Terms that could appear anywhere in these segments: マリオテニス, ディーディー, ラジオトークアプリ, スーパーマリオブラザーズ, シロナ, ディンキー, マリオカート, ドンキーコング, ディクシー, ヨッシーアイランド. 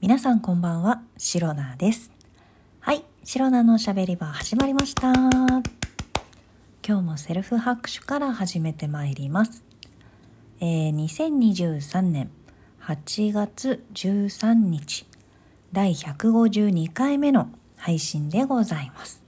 皆さんこんばんは、シロナです。はい、シロナのしゃべり場始まりました。今日もセルフ拍手から始めてまいります。2023年8月13日第152回目の配信でございます。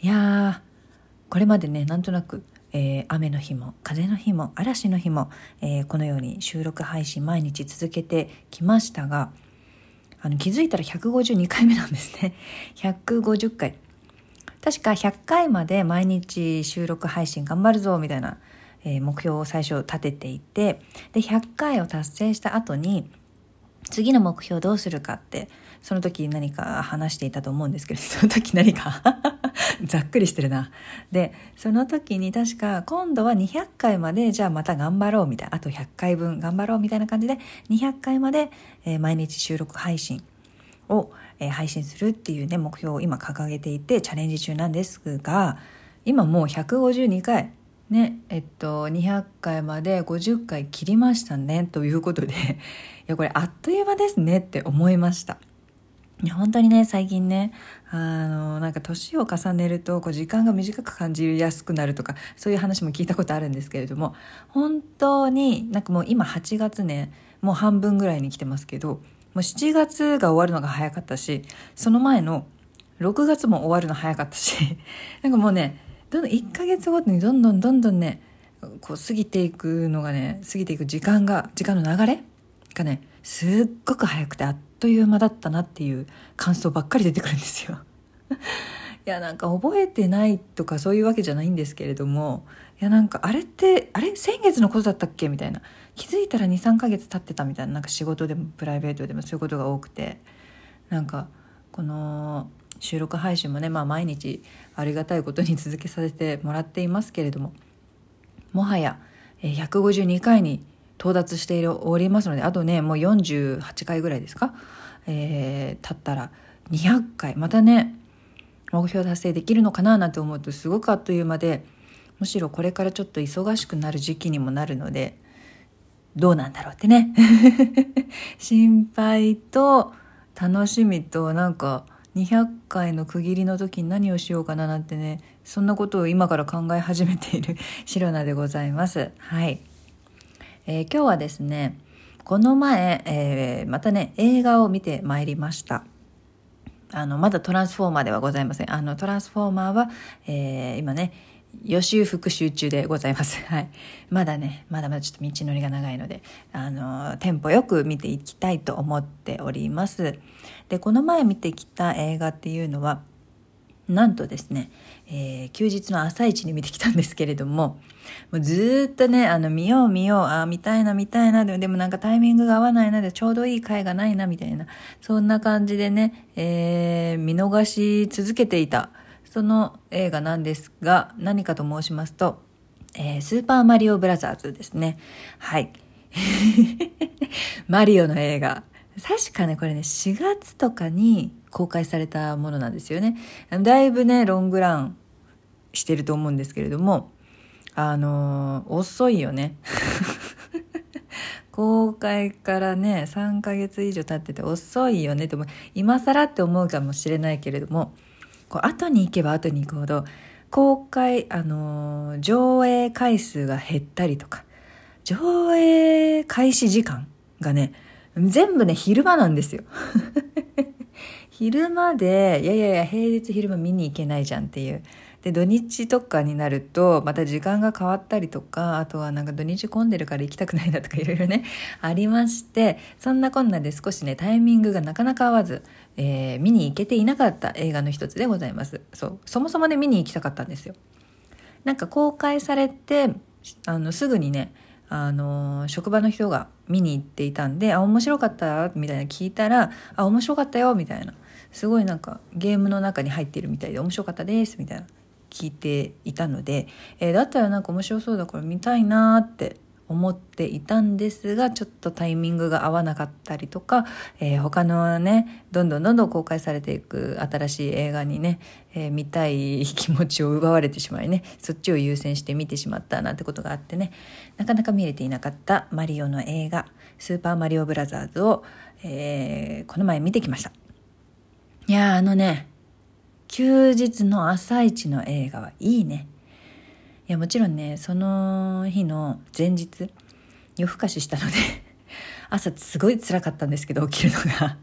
いやー、これまでね、なんとなく雨の日も風の日も嵐の日も、このように収録配信毎日続けてきましたが、気づいたら152回目なんですね。150回。確か100回まで毎日収録配信頑張るぞみたいな、目標を最初立てていて、で100回を達成した後に次の目標どうするかって、その時何か話していたと思うんですけど、その時何かざっくりしてるな。でその時に確か今度は200回までじゃあまた頑張ろうみたいな、あと100回分頑張ろうみたいな感じで200回まで毎日収録配信を配信するっていうね、目標を今掲げていてチャレンジ中なんですが、今もう152回ね、200回まで50回切りましたねということで、いやこれあっという間ですねって思いました。本当にね、最近ね、なんか年を重ねるとこう時間が短く感じやすくなるとか、そういう話も聞いたことあるんですけれども、本当になんかもう今8月ね、もう半分ぐらいに来てますけど、もう7月が終わるのが早かったし、その前の6月も終わるの早かったし、なんかもうね、どんどん1ヶ月ごとにどんどんね、こう過ぎていくのがね、過ぎていく時間の流れがね、すっごく早くてあっという間だったなっていう感想ばっかり出てくるんですよ。いや、なんか覚えてないとかそういうわけじゃないんですけれども、いやなんかあれ先月のことだったっけみたいな、気づいたら 2,3 ヶ月経ってたみたいな、なんか仕事でもプライベートでもそういうことが多くて、なんかこの収録配信もね、まあ毎日ありがたいことに続けさせてもらっていますけれども、もはや152回に到達しておりますので、あとね、もう48回ぐらいですか、経ったら200回またね、目標達成できるのかななんて思うとすごくあっという間で、むしろこれからちょっと忙しくなる時期にもなるので、どうなんだろうってね心配と楽しみと、なんか200回の区切りの時に何をしようかななんてね、そんなことを今から考え始めているシロナでございます。はい、今日はですね、この前、またね、映画を見てまいりました。まだトランスフォーマーではございません。トランスフォーマーは、今ね、予習復習中でございます。はい、まだね、まだちょっと道のりが長いので、テンポよく見ていきたいと思っております。でこの前見てきた映画っていうのは、なんとですね、休日の朝一に見てきたんですけれども、もうずっとね、見よう、見たいな、でもなんかタイミングが合わないな、でちょうどいい回がないなみたいな、そんな感じでね、見逃し続けていたその映画なんですが、何かと申しますと、スーパーマリオブラザーズですね。はいマリオの映画、確かねこれね、4月とかに公開されたものなんですよね。だいぶねロングランしてると思うんですけれども、遅いよね公開からね3ヶ月以上経ってて遅いよねと、今更って思うかもしれないけれども、こう後に行けば後に行くほど公開、上映回数が減ったりとか、上映開始時間がね全部ね昼間なんですよ昼間で、いや平日昼間見に行けないじゃんっていう。で土日とかになるとまた時間が変わったりとか、あとはなんか土日混んでるから行きたくないなとかいろいろねありまして、そんなこんなで少しねタイミングがなかなか合わず、見に行けていなかった映画の一つでございます。そもそもね見に行きたかったんですよ。なんか公開されてすぐにね職場の人が見に行っていたんで、あ、面白かったみたいな聞いたら、あ、面白かったよみたいな、すごいなんかゲームの中に入ってるみたいで面白かったですみたいな聞いていたので、だったらなんか面白そうだから見たいなって思っていたんですが、ちょっとタイミングが合わなかったりとか、他のね、どんどん公開されていく新しい映画にね、見たい気持ちを奪われてしまいね、そっちを優先して見てしまったなんてことがあってね、なかなか見れていなかったマリオの映画、スーパーマリオブラザーズを、この前見てきました。いやー、休日の朝一の映画はいいね。いやもちろんね、その日の前日夜更かししたので朝すごい辛かったんですけど、起きるのが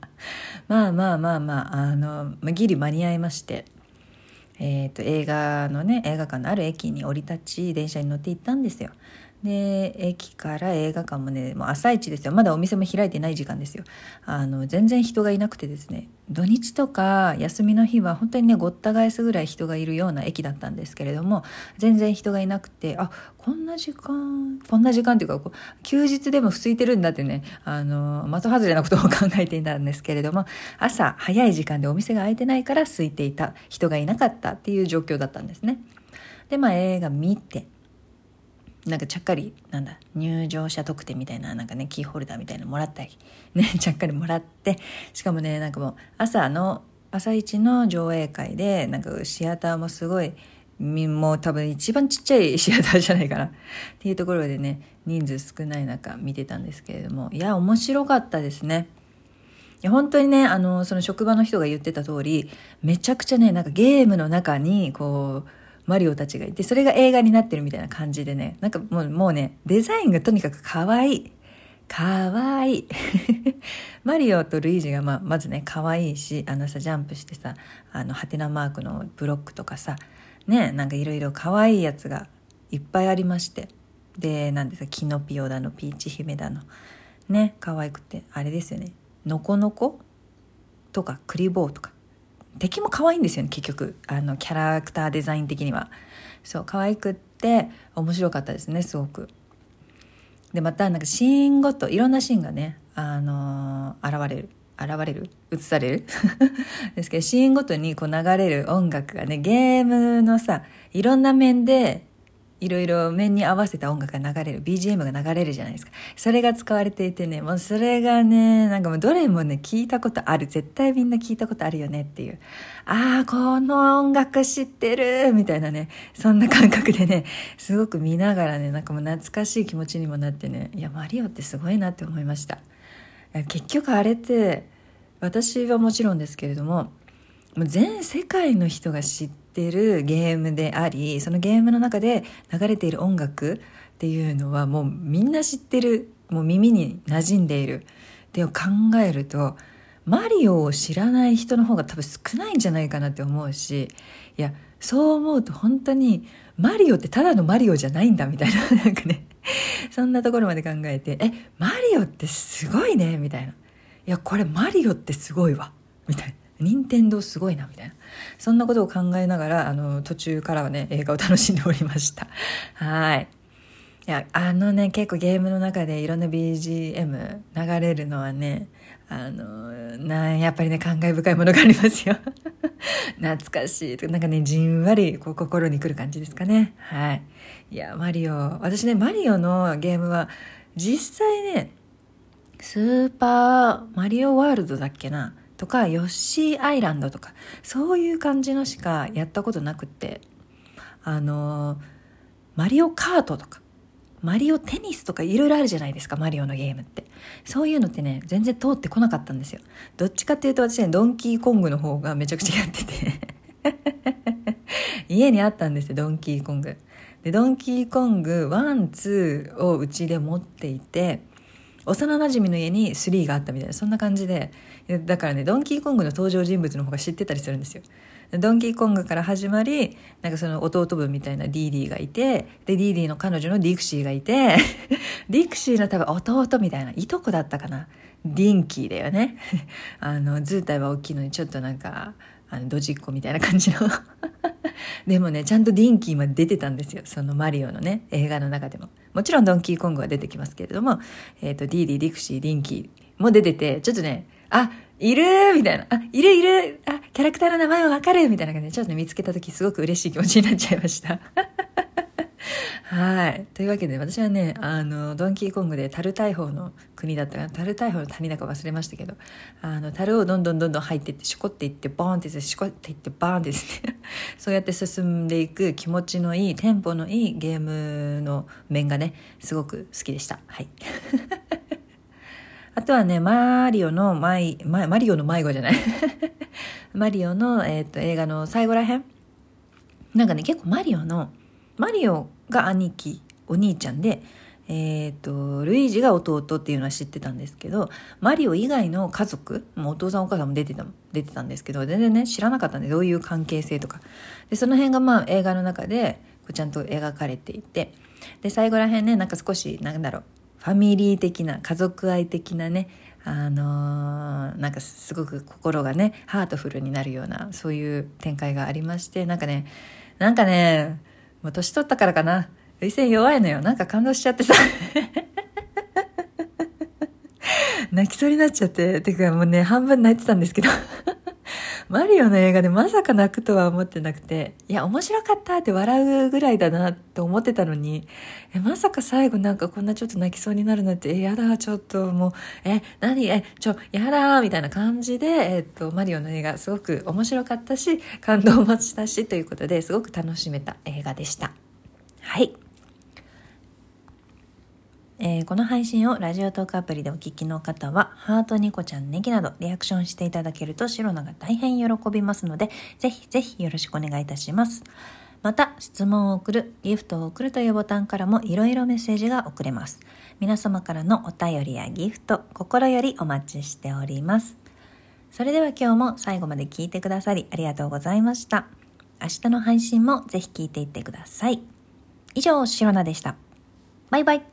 ギリ間に合いまして、映画のね、映画館のある駅に降り立ち、電車に乗って行ったんですよ。で、駅から映画館もね、もう朝一ですよ。まだお店も開いてない時間ですよ。全然人がいなくてですね、土日とか休みの日は本当にね、ごった返すぐらい人がいるような駅だったんですけれども、全然人がいなくて、こんな時間っていうか、休日でも空いてるんだってね、的外れなことを考えていたんですけれども、朝早い時間でお店が開いてないから空いていた、人がいなかったっていう状況だったんですね。で、映画見て、ちゃっかり入場者特典みたいな、キーホルダーみたいなのもらったりね、ちゃっかりもらって、しかもね、もう朝一の上映会で、シアターもすごい、もう多分一番ちっちゃいシアターじゃないかなっていうところでね、人数少ない中見てたんですけれども、いや面白かったですね。いや本当にね、その職場の人が言ってた通り、めちゃくちゃね、ゲームの中にマリオたちがいて、それが映画になってるみたいな感じでね、もうね、デザインがとにかくかわいいマリオとルイージがまずね、かわいいし、ジャンプしてさ、ハテナマークのブロックとかさね、いろいろかわいいやつがいっぱいありまして、で、キノピオだのピーチ姫だのね、かわいくて、あれですよね、ノコノコとかクリボーとか、敵も可愛いんですよね、結局キャラクターデザイン的にはそう可愛くって面白かったですね、すごく。で、またシーンごといろんなシーンがね、現れる映されるですけど、シーンごとに流れる音楽がね、ゲームのさ、いろんな面でいろいろ面に合わせた音楽が流れる、 BGM が流れるじゃないですか。それが使われていてね、もうそれがね、もうどれもね、聞いたことある、絶対みんな聞いたことあるよねっていう、この音楽知ってるみたいなね、そんな感覚でね、すごく見ながらね、もう懐かしい気持ちにもなってね、いやマリオってすごいなって思いました。結局あれって、私はもちろんですけれども、もう全世界の人が知ってるゲームであり、そのゲームの中で流れている音楽っていうのはもうみんな知ってる、もう耳に馴染んでいるって考えると、マリオを知らない人の方が多分少ないんじゃないかなって思うし、いやそう思うと本当にマリオってただのマリオじゃないんだみたいな、ね、そんなところまで考えて、マリオってすごいねみたいな、いやこれマリオってすごいわみたいな、任天堂すごいなみたいな、そんなことを考えながら途中からはね、映画を楽しんでおりました。はい。いや結構ゲームの中でいろんな BGM 流れるのはね、やっぱりね、感慨深いものがありますよ。懐かしい、じんわり心にくる感じですかね。はい。いやマリオ、私ね、マリオのゲームは実際ね、スーパーマリオワールドだっけな。とかヨッシーアイランドとかそういう感じのしかやったことなくて、マリオカートとかマリオテニスとかいろいろあるじゃないですか、マリオのゲームって。そういうのってね、全然通ってこなかったんですよ。どっちかっていうと私ね、ドンキーコングの方がめちゃくちゃやってて家にあったんですよ、ドンキーコングで、ドンキーコング1、2をうちで持っていて、幼なじみの家に3があったみたいな、そんな感じで、だからね、ドンキーコングの登場人物の方が知ってたりするんですよ。ドンキーコングから始まり、その弟分みたいなディーディーがいて、でディーディーの彼女のディクシーがいてディクシーの多分弟みたいな、いとこだったかな、ディンキーだよね図体は大きいのにちょっとドジっ子みたいな感じのでもね、ちゃんとディンキーまで出てたんですよ、そのマリオのね、映画の中でも。もちろんドンキーコングは出てきますけれども、ディーディー、ディクシー、ディンキーも出てて、ちょっとね、いるみたいな、いる、キャラクターの名前はわかるみたいな感じで、ちょっとね、見つけた時すごく嬉しい気持ちになっちゃいましたはい。というわけで、私はね、ドンキーコングで樽大砲の国だったかな、樽大砲の谷だか忘れましたけど、樽をどんどん入っていって、シュコっていって、ボーンっていって、シュコっていって、バーンってですね、そうやって進んでいく気持ちのいい、テンポのいいゲームの面がね、すごく好きでした。はい。あとはね、マリオの、映画の最後らへん。なんかね、結構マリオが兄貴、お兄ちゃんで、ルイージが弟っていうのは知ってたんですけど、マリオ以外の家族、もうお父さんお母さんも出てたんですけど、全然ね、知らなかったんで、どういう関係性とか。で、その辺がまあ映画の中で、ちゃんと描かれていて、で、最後らへんね、なんか少し、ファミリー的な、家族愛的なね、なんかすごく心がね、ハートフルになるような、そういう展開がありまして、なんかね、もう年取ったからかな、涙腺弱いのよ。なんか感動しちゃってさ泣きそうになっちゃって、てかもうね、半分泣いてたんですけどマリオの映画でまさか泣くとは思ってなくて、いや面白かったって笑うぐらいだなと思ってたのに、まさか最後なんかこんなちょっと泣きそうになるなんて、やだちょっともうやだみたいな感じで、マリオの映画すごく面白かったし、感動もしたしということで、すごく楽しめた映画でした。はい。この配信をラジオトークアプリでお聞きの方は、ハート、ニコちゃん、ネギなどリアクションしていただけるとシロナが大変喜びますので、ぜひぜひよろしくお願いいたします。また、質問を送る、ギフトを送るというボタンからもいろいろメッセージが送れます。皆様からのお便りやギフト、心よりお待ちしております。それでは今日も最後まで聞いてくださりありがとうございました。明日の配信もぜひ聞いていってください。以上、シロナでした。バイバイ。